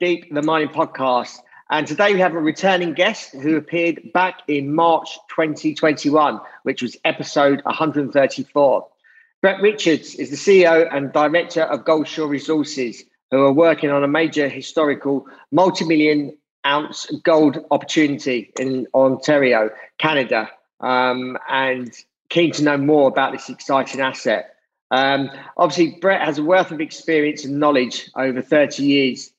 Deep, the mining podcast. And today we have a returning guest who appeared back in March 2021, which was episode 134. Brett Richards is the CEO and director of Goldshore Resources, who are working on a major historical multi-million ounce gold opportunity in Ontario, Canada, and keen to know more about this exciting asset. Obviously, Brett has a wealth of experience and knowledge over 30 years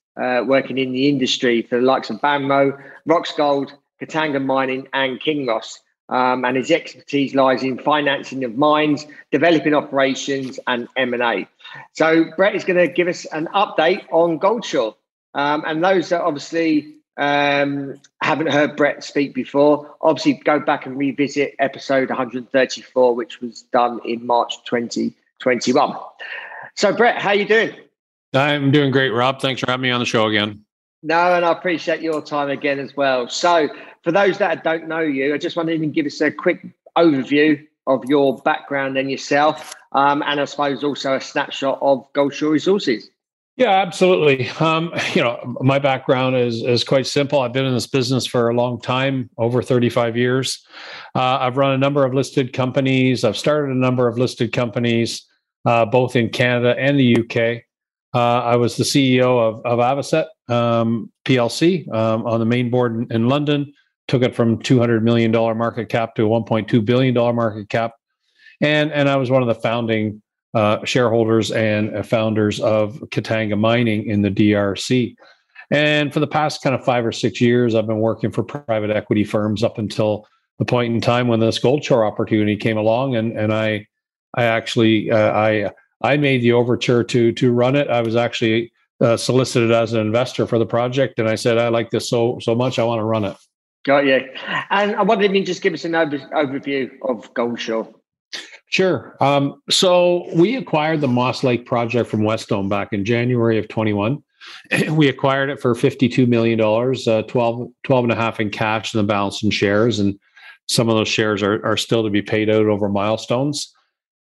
working in the industry for the likes of Banro, Roxgold, Katanga Mining and Kinross. And his expertise lies in financing of mines, developing operations and M&A. So Brett is going to give us an update on Goldshore. And those that obviously haven't heard Brett speak before, obviously go back and revisit episode 134, which was done in March 2021. So Brett, how are you doing? I'm doing great, Rob. Thanks for having me on the show again. No, and I appreciate your time again as well. So for those that don't know you, I just wanted to give us a quick overview of your background and yourself, and I suppose also a snapshot of Goldshore Resources. Yeah, absolutely. My background is quite simple. I've been in this business for a long time, over 35 years. I've run a number of listed companies. I've started a number of listed companies, both in Canada and the UK. I was the CEO of Avocet, PLC, on the main board in London. Took it from $200 million market cap to $1.2 billion market cap. And I was one of the founding shareholders and founders of Katanga Mining in the DRC. And for the past kind of 5 or 6 years, I've been working for private equity firms up until the point in time when this Goldshore opportunity came along, and I made the overture to run it. I was actually solicited as an investor for the project, and I said, I like this so much, I want to run it. Got you. And I wonder if you can just give us an overview of Goldshore. Sure. So we acquired the Moss Lake project from Westone back in January of 21. We acquired it for $52 million, 12 and a half in cash and the balance in shares. And some of those shares are still to be paid out over milestones.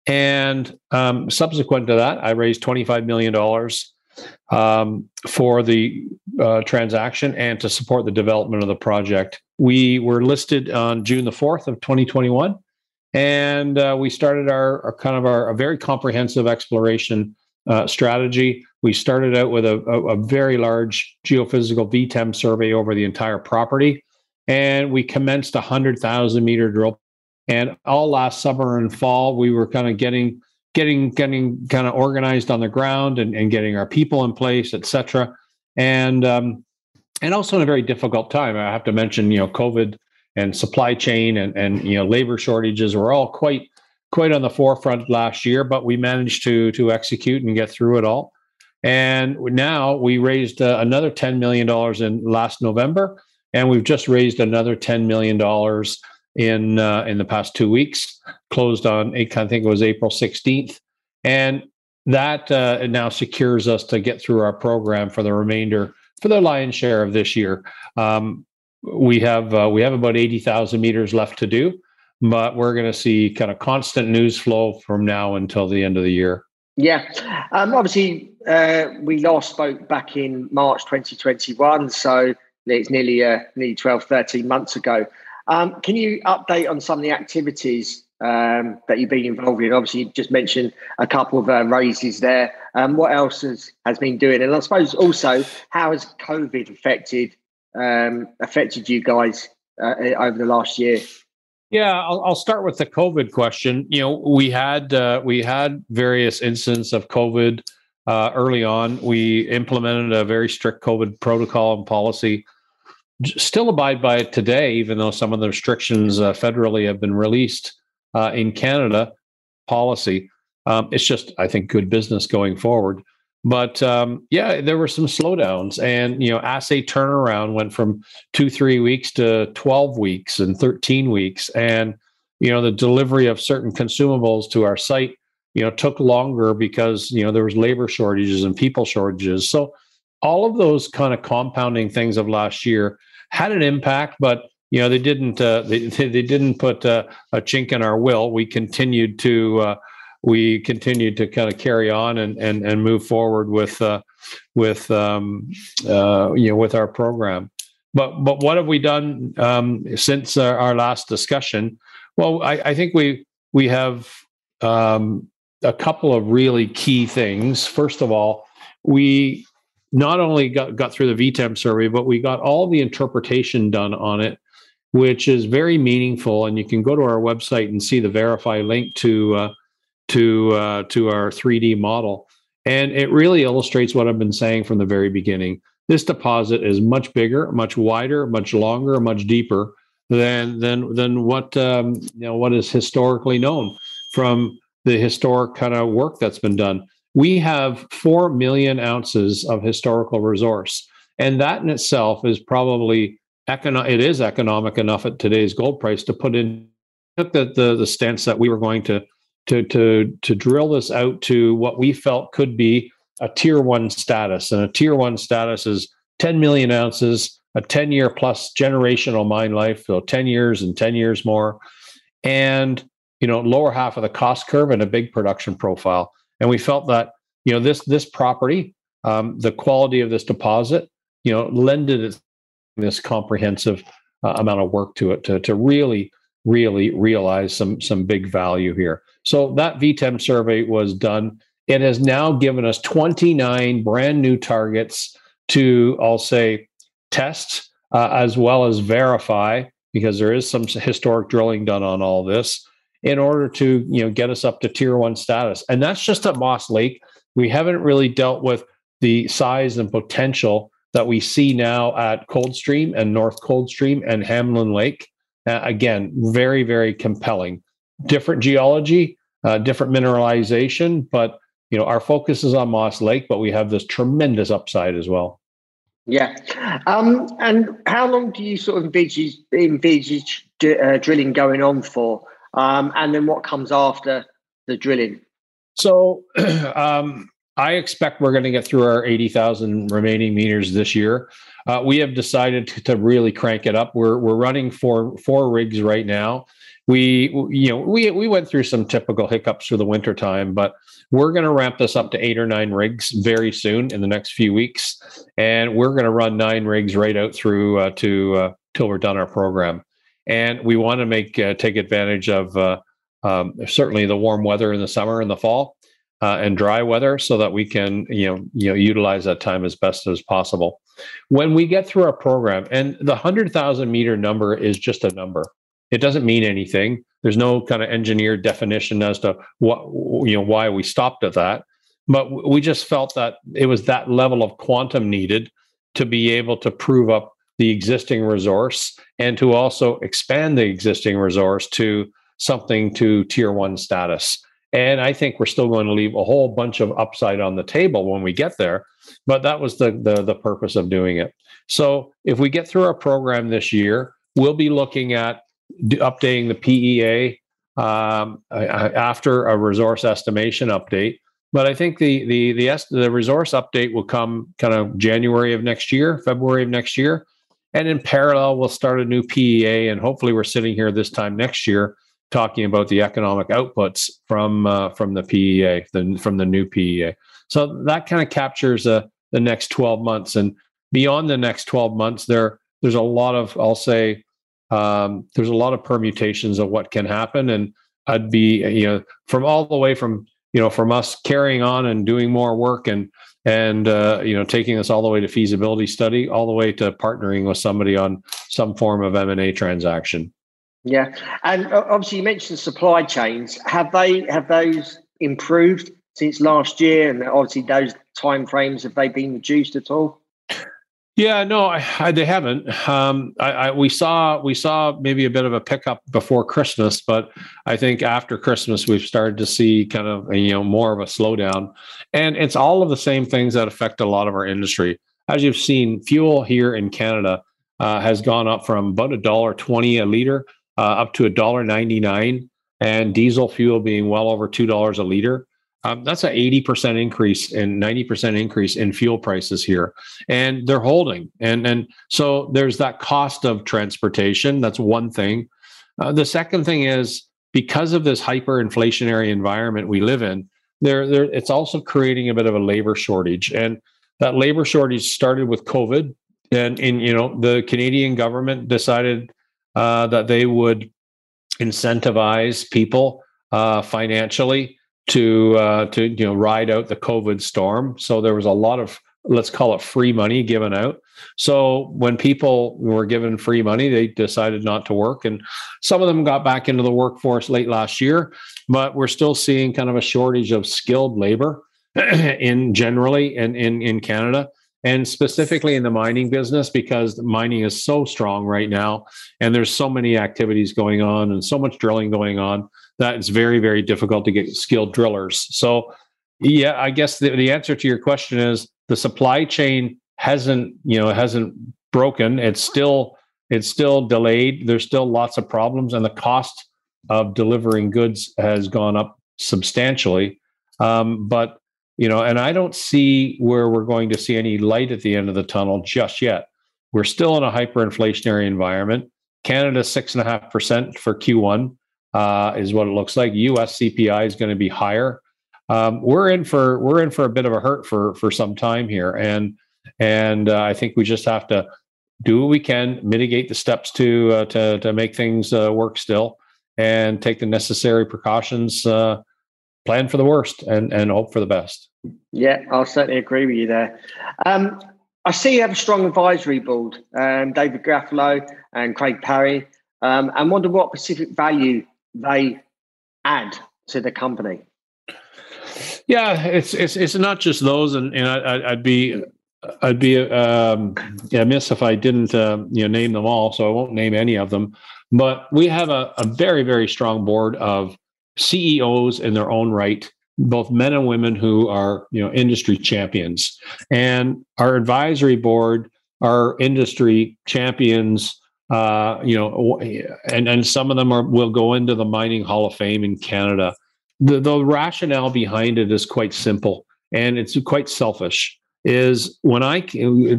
And subsequent to that, I raised $25 million for the transaction and to support the development of the project. We were listed on June the 4th of 2021. And we started our very comprehensive exploration strategy. We started out with a very large geophysical VTEM survey over the entire property, and we commenced a 100,000-meter drill. And all last summer and fall, we were kind of getting kind of organized on the ground and getting our people in place, et cetera. And also in a very difficult time, I have to mention, COVID. And supply chain and labor shortages were all quite on the forefront last year, but we managed to execute and get through it all. And now we raised another $10 million in last November, and we've just raised another $10 million in the past 2 weeks. Closed on, I think it was April 16th, and that now secures us to get through our program for the lion's share of this year. We have about 80,000 meters left to do, but we're going to see kind of constant news flow from now until the end of the year. Yeah. Obviously, we last spoke back in March 2021, so it's nearly 12, 13 months ago. Can you update on some of the activities that you've been involved in? Obviously, you just mentioned a couple of raises there. What else has been doing? And I suppose also, how has COVID affected you guys over the last year? Yeah, I'll start with the COVID question. We had various incidents of COVID early on. We implemented a very strict COVID protocol and policy. Still abide by it today, even though some of the restrictions federally have been released in Canada policy. It's just, I think, good business going forward. But yeah, there were some slowdowns, and, you know, assay turnaround went from 2-3 weeks to 12 weeks and 13 weeks. And, you know, the delivery of certain consumables to our site, you know, took longer because, you know, there was labor shortages and people shortages. So all of those kind of compounding things of last year had an impact, but, you know, they didn't put a chink in our will. We continued to kind of carry on and move forward with our program. But what have we done since our last discussion? Well, I think we have a couple of really key things. First of all, we not only got through the VTEM survey, but we got all the interpretation done on it, which is very meaningful. And you can go to our website and see the verify link to our 3D model. And it really illustrates what I've been saying from the very beginning. This deposit is much bigger, much wider, much longer, much deeper than what what is historically known from the historic kind of work that's been done. We have 4 million ounces of historical resource, and that in itself is probably economic enough at today's gold price to put in. Took the stance that we were going to drill this out to what we felt could be a tier one status. And a tier one status is 10 million ounces, a 10-year plus generational mine life, so 10 years and 10 years more, and, you know, lower half of the cost curve and a big production profile. And we felt that, you know, this property, the quality of this deposit, you know, lended this comprehensive amount of work to it to really realize some big value here. So that VTEM survey was done. It has now given us 29 brand new targets to, I'll say, test as well as verify, because there is some historic drilling done on all this in order to, you know, get us up to tier one status. And that's just at Moss Lake. We haven't really dealt with the size and potential that we see now at Coldstream and North Coldstream and Hamlin Lake. Again, very, very compelling. Different geology, different mineralization, but, you know, our focus is on Moss Lake, but we have this tremendous upside as well. Yeah. And how long do you sort of envisage drilling going on for? And then what comes after the drilling? So I expect we're going to get through our 80,000 remaining meters this year. We have decided to really crank it up. We're running four rigs right now. We went through some typical hiccups through the winter time, but we're going to ramp this up to 8 or 9 rigs very soon in the next few weeks, and we're going to run 9 rigs right out through to till we're done our program. And we want to take advantage of certainly the warm weather in the summer and the fall. And dry weather, so that we can, utilize that time as best as possible. When we get through our program, and the 100,000 meter number is just a number, it doesn't mean anything. There's no kind of engineered definition as to what, you know, why we stopped at that. But we just felt that it was that level of quantum needed to be able to prove up the existing resource and to also expand the existing resource to something to tier one status. And I think we're still going to leave a whole bunch of upside on the table when we get there, but that was the purpose of doing it. So if we get through our program this year, we'll be looking at updating the PEA after a resource estimation update. But I think the resource update will come kind of January of next year, February of next year, and in parallel we'll start a new PEA, and hopefully we're sitting here this time next year talking about the economic outputs from the PEA, from the new PEA. So that kind of captures the next 12 months. And beyond the next 12 months, there's a lot of, I'll say, there's a lot of permutations of what can happen. And I'd be, from all the way from us carrying on and doing more work and taking this all the way to feasibility study, all the way to partnering with somebody on some form of M&A transaction. Yeah, and obviously you mentioned supply chains. Have those improved since last year? And obviously those timeframes, have they been reduced at all? Yeah, no, they haven't. We saw maybe a bit of a pickup before Christmas, but I think after Christmas we've started to see kind of more of a slowdown, and it's all of the same things that affect a lot of our industry. As you've seen, fuel here in Canada has gone up from about $1.20 a liter up to $1.99, and diesel fuel being well over $2 a liter. That's an 80% increase and 90% increase in fuel prices here, and they're holding. And so there's that cost of transportation. That's one thing. The second thing is, because of this hyperinflationary environment we live in, it's also creating a bit of a labor shortage. And that labor shortage started with COVID, and the Canadian government decided that they would incentivize people financially to ride out the COVID storm. So there was a lot of, let's call it, free money given out. So when people were given free money, they decided not to work. And some of them got back into the workforce late last year, but we're still seeing kind of a shortage of skilled labor in Canada, and specifically in the mining business, because mining is so strong right now and there's so many activities going on and so much drilling going on that it's very, very difficult to get skilled drillers. So yeah, I guess the answer to your question is the supply chain hasn't broken. It's still delayed. There's still lots of problems, and the cost of delivering goods has gone up substantially. But I don't see where we're going to see any light at the end of the tunnel just yet. We're still in a hyperinflationary environment. Canada, 6.5% for Q1 is what it looks like. U.S. CPI is going to be higher. We're in for a bit of a hurt for some time here, and I think we just have to do what we can, mitigate the steps to make things work still, and take the necessary precautions. Plan for the worst and hope for the best. Yeah, I'll certainly agree with you there. I see you have a strong advisory board, David Graffalo and Craig Perry, and wonder what specific value they add to the company. Yeah, it's not just those, and I'd be amiss if I didn't name them all, so I won't name any of them. But we have a very, very strong board of CEOs in their own right, both men and women who are, industry champions. And our advisory board are industry champions, and some of them will go into the Mining Hall of Fame in Canada. The rationale behind it is quite simple, and it's quite selfish. Is when I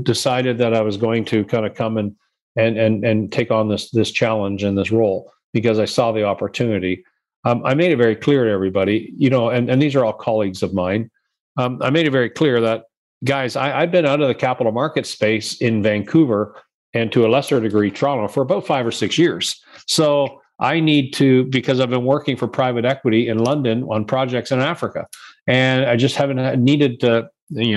decided that I was going to kind of come and take on this challenge and this role, because I saw the opportunity. I made it very clear to everybody, and these are all colleagues of mine. I made it very clear that, guys, I've been out of the capital market space in Vancouver and, to a lesser degree, Toronto for about 5 or 6 years. So I need to, because I've been working for private equity in London on projects in Africa, and I just haven't needed to be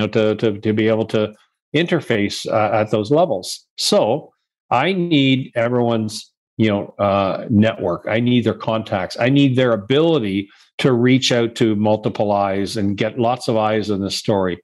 able to interface at those levels. So I need everyone's network. I need their contacts. I need their ability to reach out to multiple eyes and get lots of eyes on this story.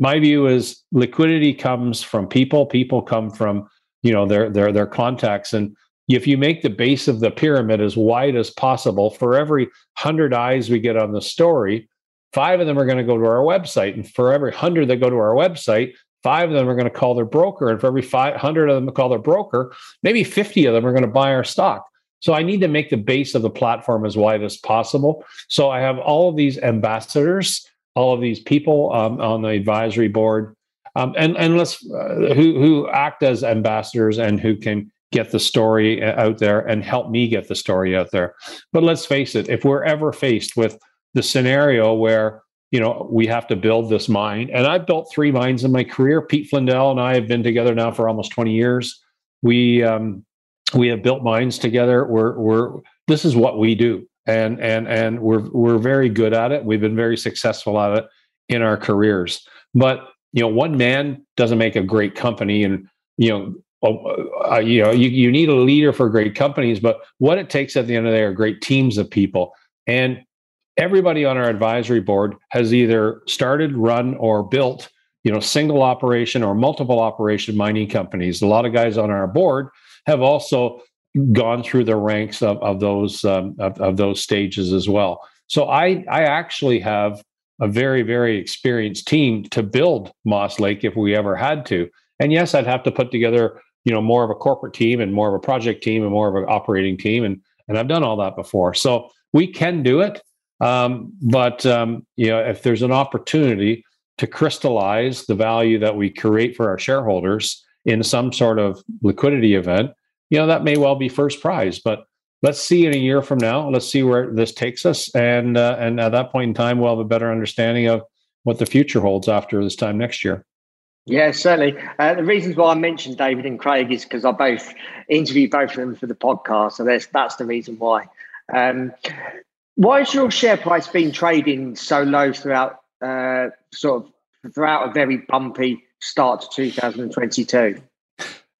My view is liquidity comes from people. People come from, their contacts. And if you make the base of the pyramid as wide as possible, for every 100 eyes we get on the story, 5 of them are going to go to our website. And for every 100 that go to our website, 5 of them are going to call their broker. And for every 500 of them to call their broker, maybe 50 of them are going to buy our stock. So I need to make the base of the platform as wide as possible. So I have all of these ambassadors, all of these people on the advisory board, who act as ambassadors and who can get the story out there and help me get the story out there. But let's face it, if we're ever faced with the scenario where we have to build this mine. And I've built 3 mines in my career. Pete Flindell and I have been together now for almost 20 years. We have built mines together. This is what we do. And we're very good at it. We've been very successful at it in our careers. But, one man doesn't make a great company, and, you need a leader for great companies, but what it takes at the end of the day are great teams of people. And everybody on our advisory board has either started, run, or built, you know, single operation or multiple operation mining companies. A lot of guys on our board have also gone through the ranks of those stages as well. So I actually have a very, very experienced team to build Moss Lake if we ever had to. And yes, I'd have to put together, you know, more of a corporate team and more of a project team and more of an operating team. And I've done all that before. So we can do it. But if there's an opportunity to crystallize the value that we create for our shareholders in some sort of liquidity event, you know, that may well be first prize. But let's see in a year from now, let's see where this takes us. And at that point in time, we'll have a better understanding of what the future holds after this time next year. Yeah, certainly. The reasons why I mentioned David and Craig is because I both interviewed both of them for the podcast. So that's the reason why. Why has your share price been trading so low throughout a very bumpy start to 2022?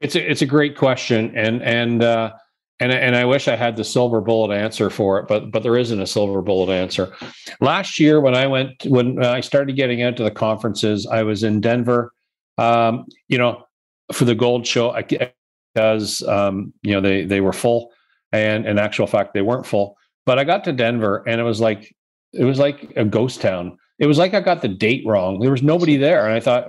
It's a great question, and I wish I had the silver bullet answer for it, but there isn't a silver bullet answer. Last year, when I started getting out to the conferences, I was in Denver, for the Gold Show, because they were full, and in actual fact they weren't full. But I got to Denver, and it was like a ghost town. It was like I got the date wrong. There was nobody there, and I thought,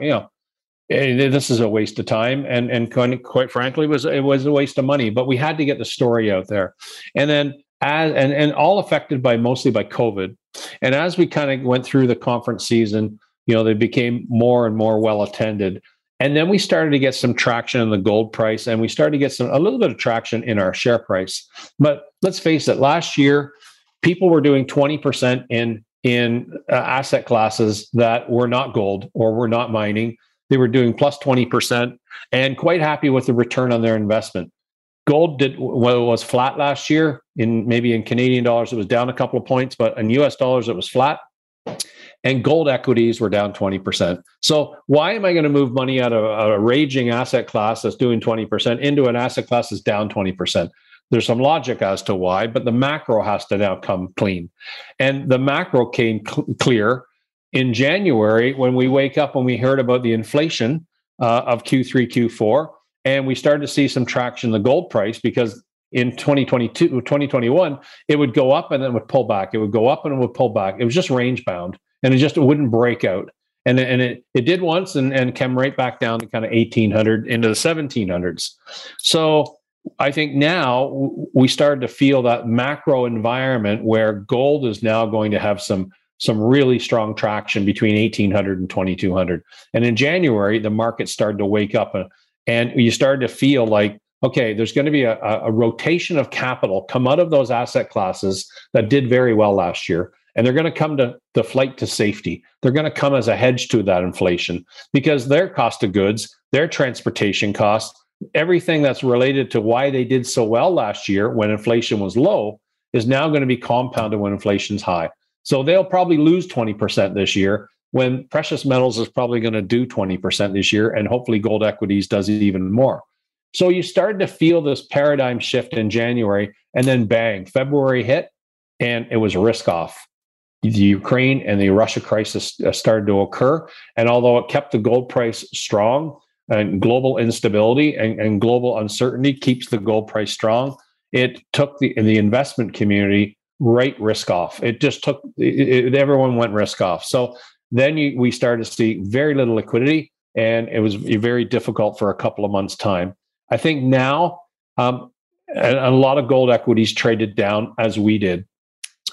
this is a waste of time, and quite frankly, it was a waste of money. But we had to get the story out there, and then and all affected mostly by COVID. And as we kind of went through the conference season, you know, they became more and more well attended, and then we started to get some traction in the gold price, and we started to get a little bit of traction in our share price. But let's face it, last year people were doing 20% in asset classes that were not gold or were not mining. They were doing plus 20% and quite happy with the return on their investment. Gold was flat last year. Maybe in Canadian dollars, it was down a couple of points, but in US dollars, it was flat. And gold equities were down 20%. So why am I going to move money out of a raging asset class that's doing 20% into an asset class that's down 20%? There's some logic as to why, but the macro has to now come clean. And the macro came clear in January, when we wake up and we heard about the inflation of Q3, Q4, and we started to see some traction in the gold price, because in 2021, it would go up and then would pull back. It would go up and it would pull back. It was just range bound, and it wouldn't break out. And it did once and came right back down to kind of 1800 into the 1700s. So I think now we started to feel that macro environment where gold is now going to have some really strong traction between 1800 and 2200. And in January, the market started to wake up, and you started to feel like, okay, there's going to be a rotation of capital come out of those asset classes that did very well last year. And they're going to come to the flight to safety. They're going to come as a hedge to that inflation, because their cost of goods, their transportation costs, everything that's related to why they did so well last year when inflation was low is now going to be compounded when inflation's high. So they'll probably lose 20% this year, when precious metals is probably going to do 20% this year, and hopefully gold equities does even more. So you started to feel this paradigm shift in January, and then bang, February hit, and it was risk off. The Ukraine and the Russia crisis started to occur, and although it kept the gold price strong, and global instability and global uncertainty keeps the gold price strong, it took the investment community right risk off. It just took it, everyone went risk off. So then we started to see very little liquidity, and it was very difficult for a couple of months' time. I think now a lot of gold equities traded down as we did,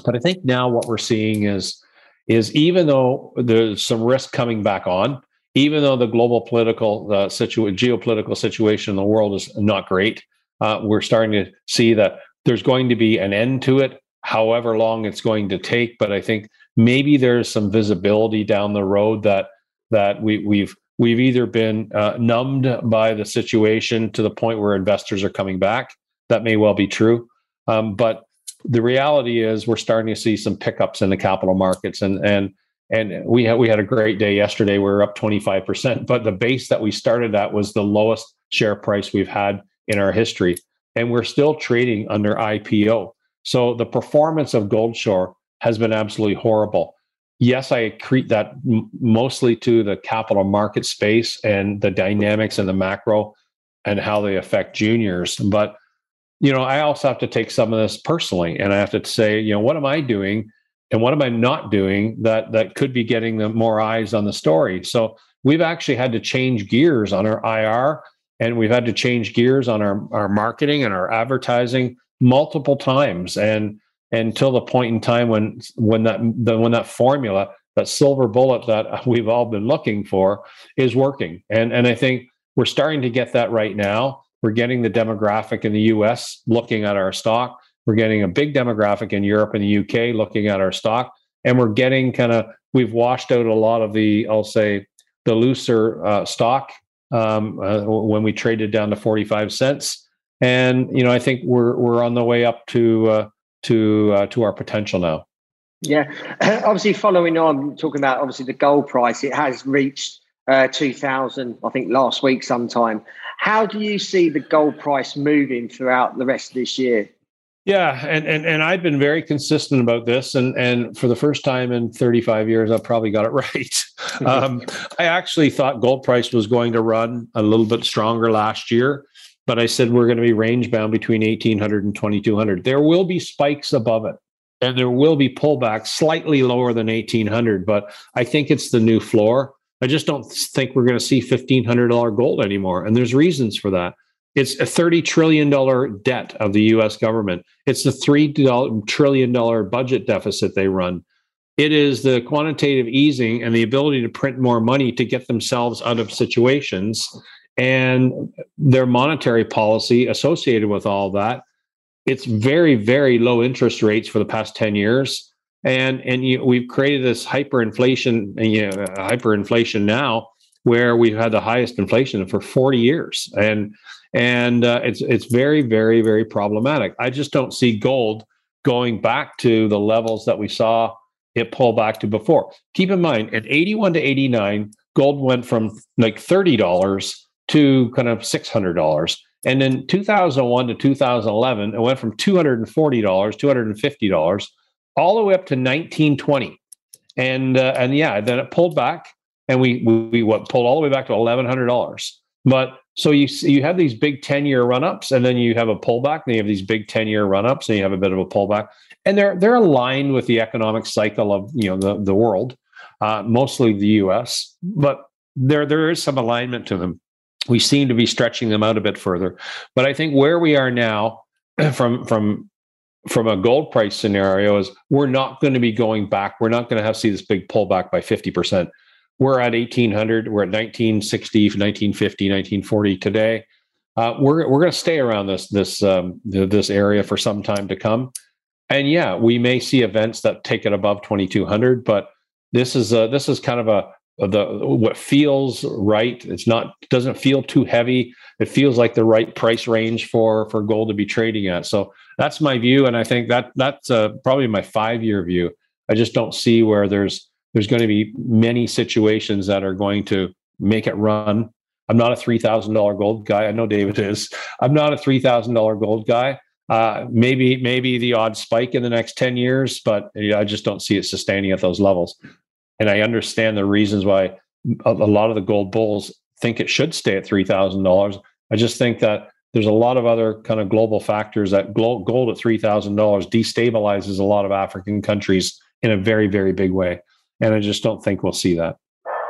but I think now what we're seeing is even though there's some risk coming back on, even though the global political geopolitical situation in the world is not great, we're starting to see that there's going to be an end to it, however long it's going to take. But I think maybe there's some visibility down the road that we've either been numbed by the situation to the point where investors are coming back. That may well be true. But the reality is we're starting to see some pickups in the capital markets. And we had a great day yesterday. We were up 25%, but the base that we started at was the lowest share price we've had in our history. And we're still trading under IPO. So the performance of Goldshore has been absolutely horrible. yes, I accrete that mostly to the capital market space and the dynamics and the macro and how they affect juniors. But, you know, I also have to take some of this personally, and I have to say, you know, what am I doing and what am I not doing that could be getting them more eyes on the story? So we've actually had to change gears on our IR, and we've had to change gears on our marketing and our advertising multiple times, and until the point in time when that formula, that silver bullet that we've all been looking for, is working. And I think we're starting to get that right now. We're getting the demographic in the US looking at our stock. We're getting a big demographic in Europe and the UK looking at our stock. And we're getting we've washed out a lot of the, I'll say, the looser stock when we traded down to 45 cents. And, you know, I think we're on the way up to our potential now. Yeah. Obviously, following on, talking about obviously the gold price, it has reached 2,000, I think last week sometime. How do you see the gold price moving throughout the rest of this year? Yeah, and I've been very consistent about this, and for the first time in 35 years, I've probably got it right. I actually thought gold price was going to run a little bit stronger last year, but I said we're going to be range bound between 1,800 and 2,200. There will be spikes above it, and there will be pullbacks slightly lower than 1,800, but I think it's the new floor. I just don't think we're going to see $1,500 gold anymore, and there's reasons for that. It's a $30 trillion debt of the U.S. government. It's the $3 trillion budget deficit they run. It is the quantitative easing and the ability to print more money to get themselves out of situations, and their monetary policy associated with all that. It's very, very low interest rates for the past 10 years. And we've created this hyperinflation now, where we've had the highest inflation for 40 years, and it's very, very, very problematic. I just don't see gold going back to the levels that we saw it pull back to before. Keep in mind, at 81 to 89, gold went from like $30 to kind of $600, and then 2001 to 2011, it went from $240, $250. All the way up to 1920, and then it pulled back, and we pulled all the way back to $1,100. But so you have these big 10-year run-ups, and then you have a pullback, and you have these big 10-year run-ups, and you have a bit of a pullback, and they're aligned with the economic cycle of, you know, the world, mostly the U.S. But there is some alignment to them. We seem to be stretching them out a bit further, but I think where we are now, from a gold price scenario, is we're not going to be going back. We're not going to have to see this big pullback by 50%. We're at 1,800. We're at 1,960, 1,950, 1,940 today. We're going to stay around this area for some time to come. And yeah, we may see events that take it above 2,200, but this is kind of what feels right. Doesn't feel too heavy. It feels like the right price range for gold to be trading at. So that's my view, and I think that's probably my 5-year view. I just don't see where there's going to be many situations that are going to make it run. I'm not a $3,000 gold guy. I know David is. I'm not a $3,000 gold guy. Maybe the odd spike in the next 10 years, but I just don't see it sustaining at those levels. And I understand the reasons why a lot of the gold bulls think it should stay at $3,000. I just think that there's a lot of other kind of global factors that gold at $3,000 destabilizes a lot of African countries in a very, very big way. And I just don't think we'll see that.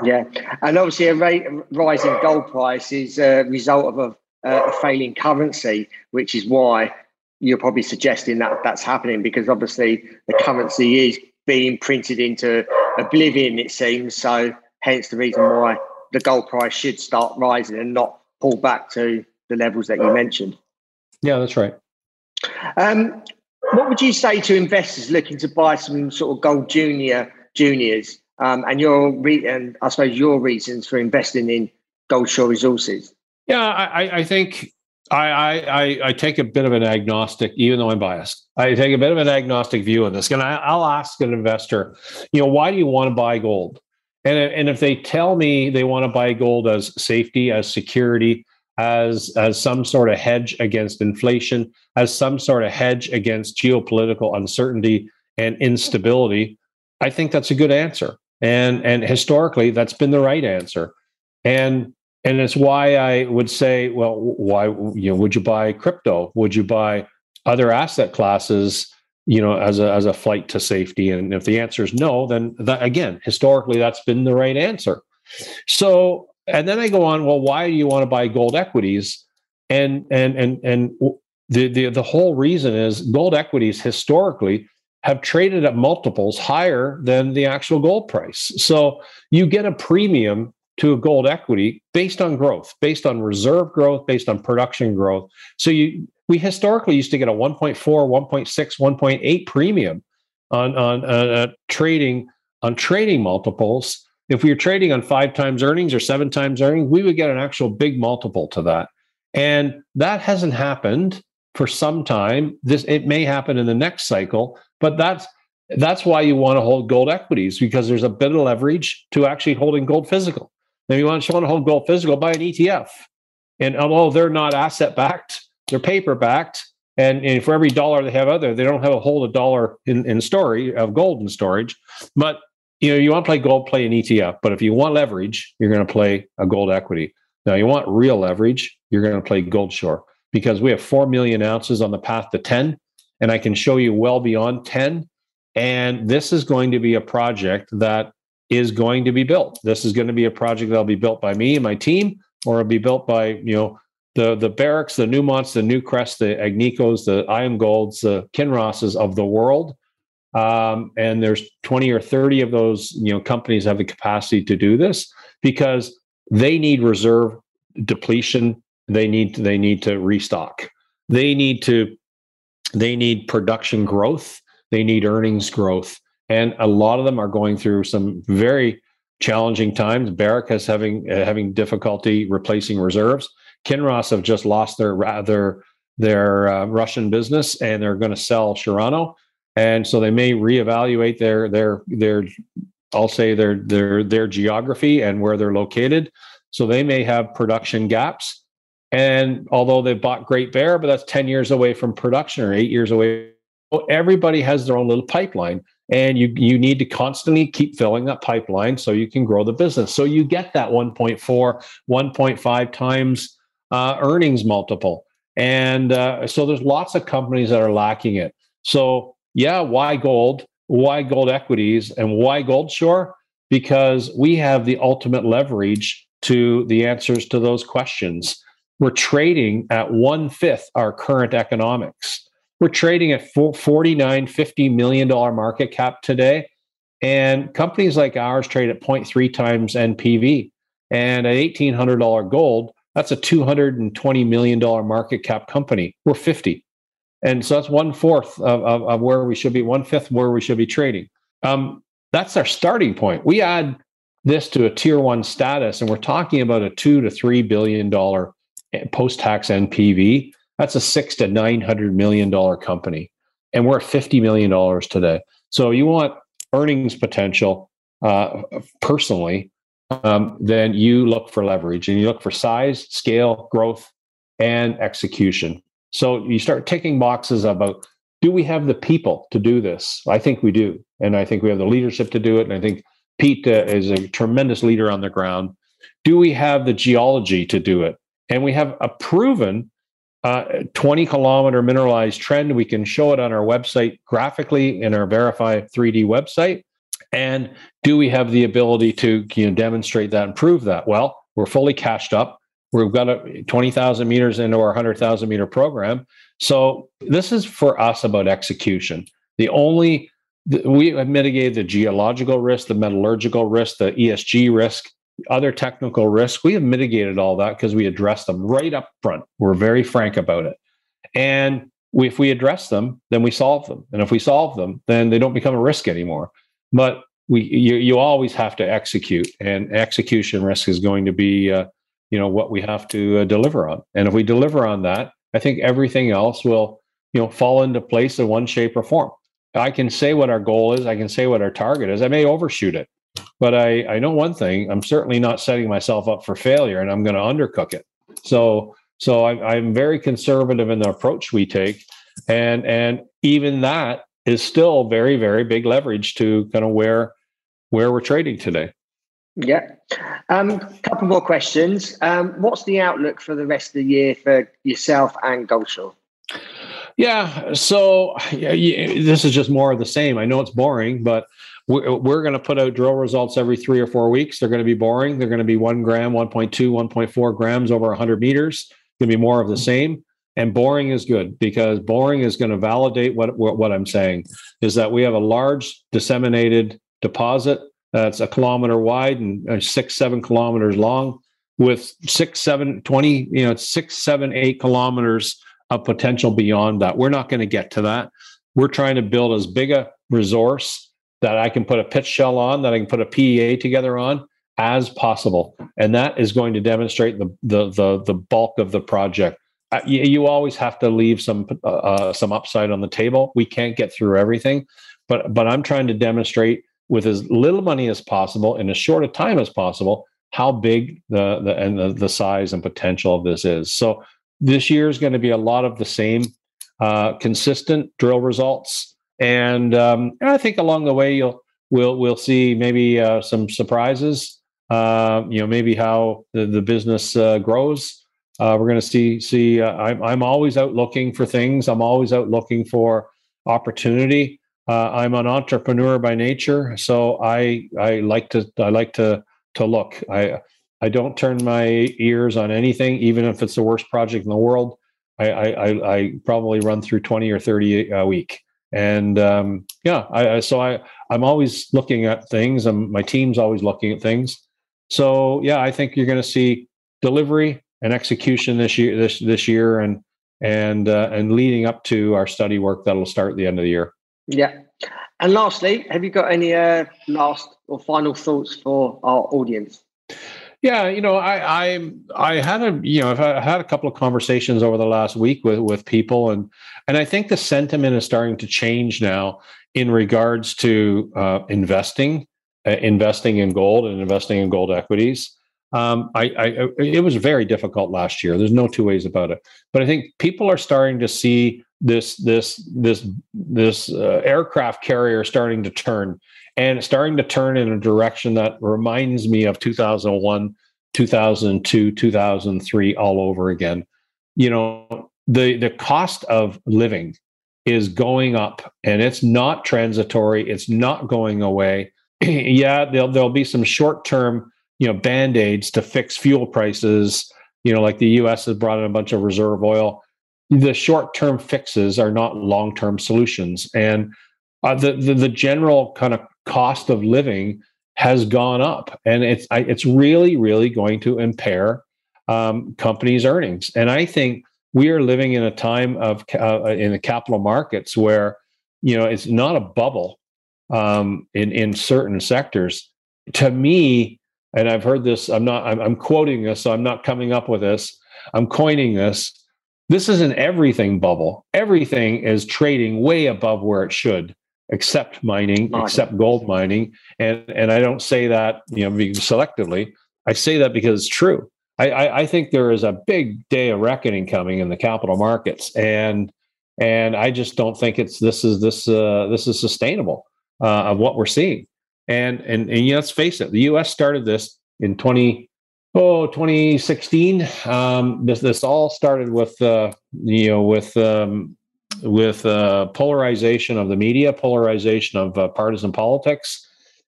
Yeah. And obviously a rising gold price is a result of a failing currency, which is why you're probably suggesting that that's happening, because obviously the currency is being printed into oblivion, it seems. So hence the reason why the gold price should start rising and not pull back to the levels that you mentioned. Yeah, that's right. What would you say to investors looking to buy some sort of gold juniors and I suppose your reasons for investing in Goldshore Resources? Yeah, I think I take a bit of an agnostic, even though I'm biased. I take a bit of an agnostic view on this, and I'll ask an investor, you know, why do you want to buy gold? And if they tell me they want to buy gold as safety, as security, as some sort of hedge against inflation, as some sort of hedge against geopolitical uncertainty and instability, I think that's a good answer. And historically, that's been the right answer. And it's why I would say, well, why, you know, would you buy crypto? Would you buy other asset classes, you know, as a flight to safety? And if the answer is no, then that, again, historically, that's been the right answer. So, and then I go on, well, why do you want to buy gold equities? And the whole reason is gold equities historically have traded at multiples higher than the actual gold price. So you get a premium to a gold equity based on growth, based on reserve growth, based on production growth. So we historically used to get a 1.4, 1.6, 1.8 premium on trading multiples. If we were trading on 5 times earnings or 7 times earnings, we would get an actual big multiple to that. And that hasn't happened for some time. It may happen in the next cycle, but that's why you want to hold gold equities, because there's a bit of leverage to actually holding gold physical. Now, you want to hold gold physical, buy an ETF. And although they're not asset-backed, they're paper-backed. And for every dollar they have they don't have a hold a dollar of gold in storage. But you know, you want to play gold, play an ETF. But if you want leverage, you're going to play a gold equity. Now, you want real leverage, you're going to play Goldshore, because we have 4 million ounces on the path to 10, and I can show you well beyond 10. And this is going to be a project that is going to be built. This is going to be a project that'll be built by me and my team, or it'll be built by, you know, the Barricks, the Newmonts, the Newcrest, the Agnicos, the I Am Golds, the Kinrosses of the world. And there's 20 or 30 of those, you know, companies have the capacity to do this, because they need reserve depletion. They need to restock. They need production growth. They need earnings growth. And a lot of them are going through some very challenging times. Barrick is having difficulty replacing reserves. Kinross have just lost their Russian business, and they're going to sell Sherano. And so they may reevaluate their geography and where they're located. So they may have production gaps. And although they bought Great Bear, but that's 10 years away from production or 8 years away. Everybody has their own little pipeline, and you need to constantly keep filling that pipeline so you can grow the business. So you get that 1.4, 1.5 times earnings multiple. And so there's lots of companies that are lacking it. So yeah, why gold? Why gold equities and why Goldshore? Because we have the ultimate leverage to the answers to those questions. We're trading at 1/5 our current economics. We're trading at $49-50 million market cap today. And companies like ours trade at 0.3 times NPV. And at $1,800 gold, that's a $220 million market cap company. We're 50. And so that's 1/4 of where we should be, 1/5 where we should be trading. That's our starting point. We add this to a tier one status, and we're talking about a $2 to $3 billion post-tax NPV. That's a $600 to $900 million company, and we're at $50 million today. So you want earnings potential personally, then you look for leverage, and you look for size, scale, growth, and execution. So you start ticking boxes about, do we have the people to do this? I think we do. And I think we have the leadership to do it. And I think Pete is a tremendous leader on the ground. Do we have the geology to do it? And we have a proven 20-kilometer mineralized trend. We can show it on our website graphically in our Verify 3D website. And do we have the ability to, you know, demonstrate that and prove that? Well, we're fully cashed up. We've got 20,000 meters into our 100,000 meter program. So this is for us about execution. We have mitigated the geological risk, the metallurgical risk, the ESG risk, other technical risks. We have mitigated all that because we address them right up front. We're very frank about it. And if we address them, then we solve them. And if we solve them, then they don't become a risk anymore. But you always have to execute, and execution risk is going to be what we have to deliver on. And if we deliver on that, I think everything else will, you know, fall into place in one shape or form. I can say what our goal is. I can say what our target is. I may overshoot it, but I know one thing. I'm certainly not setting myself up for failure, and I'm going to undercook it. So I'm very conservative in the approach we take. And even that is still very, very big leverage to kind of where we're trading today. Yeah. Couple more questions. What's the outlook for the rest of the year for yourself and Goldshore? Yeah. So this is just more of the same. I know it's boring, but we're going to put out drill results every 3 or 4 weeks. They're going to be boring. They're going to be 1 gram, 1.2, 1.4 grams over 100 meters. It's going to be more of the same. And boring is good, because boring is going to validate what I'm saying, is that we have a large disseminated deposit that's a kilometer wide and 6-7 kilometers long, with 6-7, 8 kilometers of potential beyond that. We're not going to get to that. We're trying to build as big a resource that I can put a pit shell on, that I can put a PEA together on, as possible. And that is going to demonstrate the bulk of the project. You always have to leave some upside on the table. We can't get through everything, but I'm trying to demonstrate with as little money as possible in as short a time as possible how big the size and potential of this is. So this year is going to be a lot of the same consistent drill results, and I think along the way we'll see maybe some surprises. Maybe how the business grows. We're going to see. I'm always out looking for things. I'm always out looking for opportunity. I'm an entrepreneur by nature, so I like to look. I don't turn my ears on anything, even if it's the worst project in the world. I probably run through 20 or 30 a week, and I'm always looking at things, and my team's always looking at things. So yeah, I think you're going to see delivery and execution this year, and leading up to our study work that'll start at the end of the year. Yeah. And lastly, have you got any last or final thoughts for our audience? Yeah, I've had a couple of conversations over the last week with people, and I think the sentiment is starting to change now in regards to investing in gold and investing in gold equities. It was very difficult last year. There's no two ways about it. But I think people are starting to see this aircraft carrier starting to turn, and it's starting to turn in a direction that reminds me of 2001, 2002, 2003 all over again. The cost of living is going up, and it's not transitory. It's not going away. Yeah, there'll be some short-term band-aids to fix fuel prices, like the US has brought in a bunch of reserve oil. The short-term fixes are not long-term solutions. And the general kind of cost of living has gone up, and it's really, really going to impair companies' earnings. And I think we are living in a time in the capital markets where, it's not a bubble in certain sectors. To me, and I've heard this, I'm quoting this, so I'm not coming up with this, I'm coining this. This is an everything bubble. Everything is trading way above where it should, except mining, except gold mining. And I don't say that, selectively. I say that because it's true. I think there is a big day of reckoning coming in the capital markets. And I just don't think this is sustainable of what we're seeing. And let's face it, the U.S. started this in 2016. This all started with polarization of the media, polarization of partisan politics,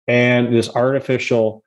and this artificial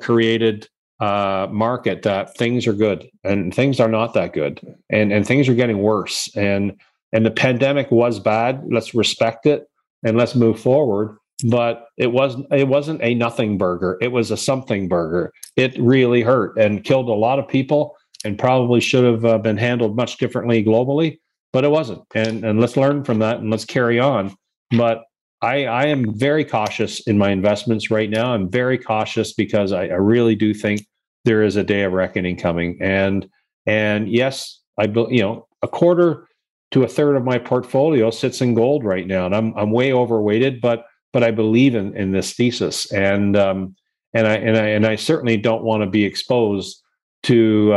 created market that things are good and things are not that good, and things are getting worse. And the pandemic was bad. Let's respect it and let's move forward. But it wasn't a nothing burger. It was a something burger. It really hurt and killed a lot of people, and probably should have been handled much differently globally, but it wasn't. And let's learn from that and let's carry on. But I am very cautious in my investments right now. I'm very cautious because I really do think there is a day of reckoning coming. And yes, a quarter to a third of my portfolio sits in gold right now, and I'm way overweighted, but I believe in this thesis, and I certainly don't want to be exposed to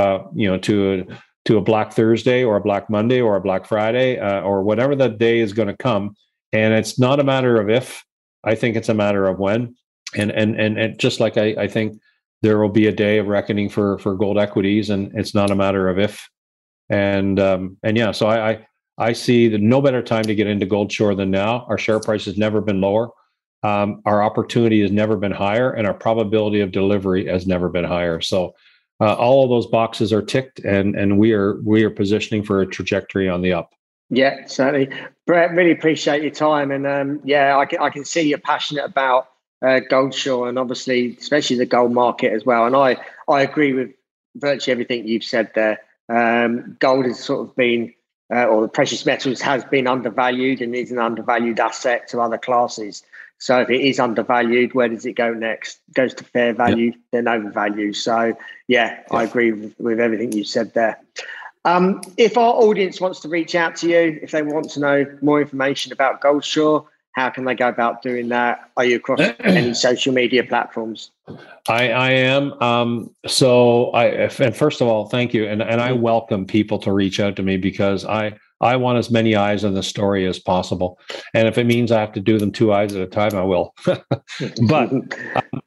to a Black Thursday or a Black Monday or a Black Friday or whatever that day is going to come. And it's not a matter of if, I think it's a matter of when. And just like I think there will be a day of reckoning for gold equities, and it's not a matter of if. And yeah, so I see that no better time to get into Goldshore than now. Our share price has never been lower. Our opportunity has never been higher, and our probability of delivery has never been higher. So all of those boxes are ticked, and we are positioning for a trajectory on the up. Yeah, certainly. Brett, really appreciate your time. And yeah, I can see you're passionate about Goldshore, and obviously, especially the gold market as well. And I agree with virtually everything you've said there. Gold has sort of been, or the precious metals has been undervalued and is an undervalued asset to other classes. So if it is undervalued, where does it go next? It goes to fair value, yep, then overvalued. So yeah, yes, I agree with everything you said there. If our audience wants to reach out to you, if they want to know more information about Goldshore, how can they go about doing that? Are you across any social media platforms? I am. And first of all, thank you. And I welcome people to reach out to me, because I want as many eyes on the story as possible. And if it means I have to do them two eyes at a time, I will. But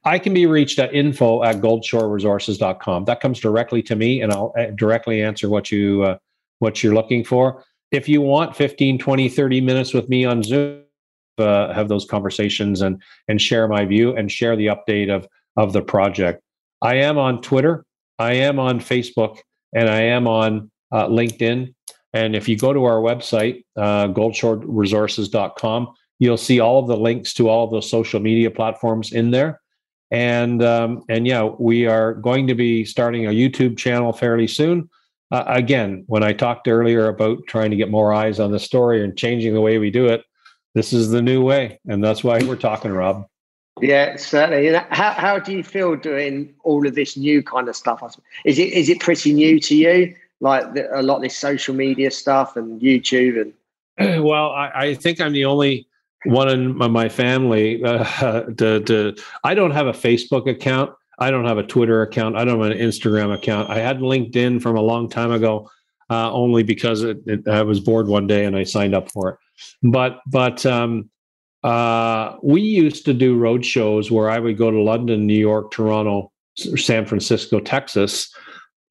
I can be reached at info@goldshoreresources.com. That comes directly to me, and I'll directly answer what you're looking for. If you want 15, 20, 30 minutes with me on Zoom, have those conversations and share my view and share the update of the project. I am on Twitter, I am on Facebook, and I am on LinkedIn. And if you go to our website, goldshoreresources.com, you'll see all of the links to all of those social media platforms in there. And yeah, we are going to be starting a YouTube channel fairly soon. Again, when I talked earlier about trying to get more eyes on the story and changing the way we do it, this is the new way, and that's why we're talking, Rob. Yeah, certainly. How do you feel doing all of this new kind of stuff? Is it pretty new to you, like a lot of this social media stuff and YouTube? And well, I think I'm the only one in my family. I don't have a Facebook account. I don't have a Twitter account. I don't have an Instagram account. I had LinkedIn from a long time ago, only because I was bored one day and I signed up for it. But we used to do road shows where I would go to London, New York, Toronto, San Francisco, Texas,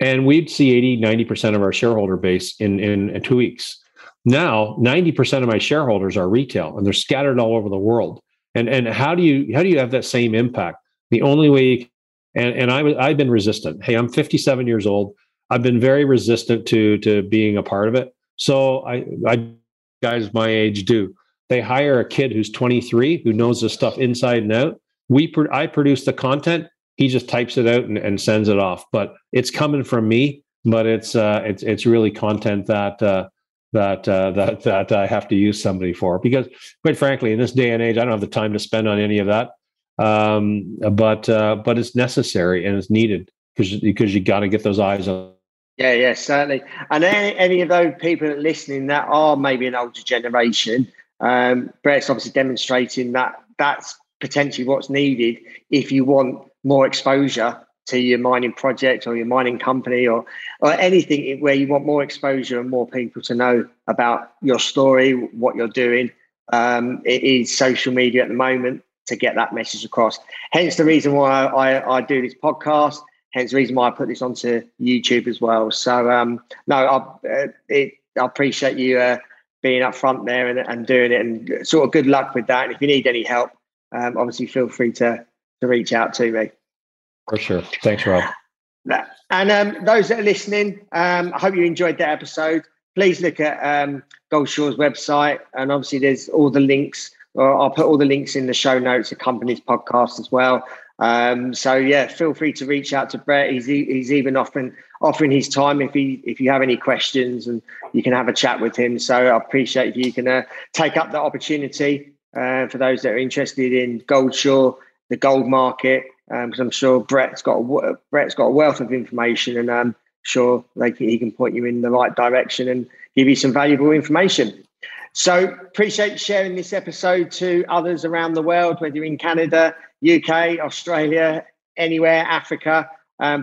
and we'd see 80, 90% of our shareholder base in 2 weeks. Now, 90% of my shareholders are retail, and they're scattered all over the world. And how do you have that same impact? The only way you can, I've been resistant. Hey, I'm 57 years old. I've been very resistant to being a part of it. So I guys my age do. They hire a kid who's 23 who knows this stuff inside and out. I produce the content. He just types it out and sends it off. But it's coming from me. But it's really content that I have to use somebody for, because quite frankly, in this day and age, I don't have the time to spend on any of that. But it's necessary and it's needed because you got to get those eyes on. Yeah, certainly. And any of those people that are listening that are maybe an older generation, Brett's obviously demonstrating that that's potentially what's needed if you want more exposure to your mining project or your mining company or anything where you want more exposure and more people to know about your story, what you're doing. It is social media at the moment to get that message across. Hence the reason why I do this podcast. Hence the reason why I put this onto YouTube as well. So, I appreciate you being up front there and doing it, and sort of good luck with that. And if you need any help, obviously feel free to reach out to me. For sure. Thanks, Rob. And those that are listening, I hope you enjoyed that episode. Please look at Goldshore's website. And obviously there's all the links, or I'll put all the links in the show notes accompanying this podcast as well. So yeah, feel free to reach out to Brett. He's even offering his time if you have any questions, and you can have a chat with him. So I appreciate if you can take up the opportunity for those that are interested in Goldshore, the gold market, because I'm sure Brett's got a wealth of information, and I'm sure he can point you in the right direction and give you some valuable information. So appreciate sharing this episode to others around the world, whether you're in Canada, UK, Australia, anywhere, Africa.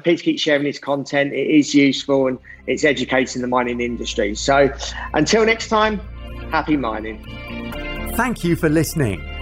Please keep sharing this content. It is useful and it's educating the mining industry. So until next time, happy mining. Thank you for listening.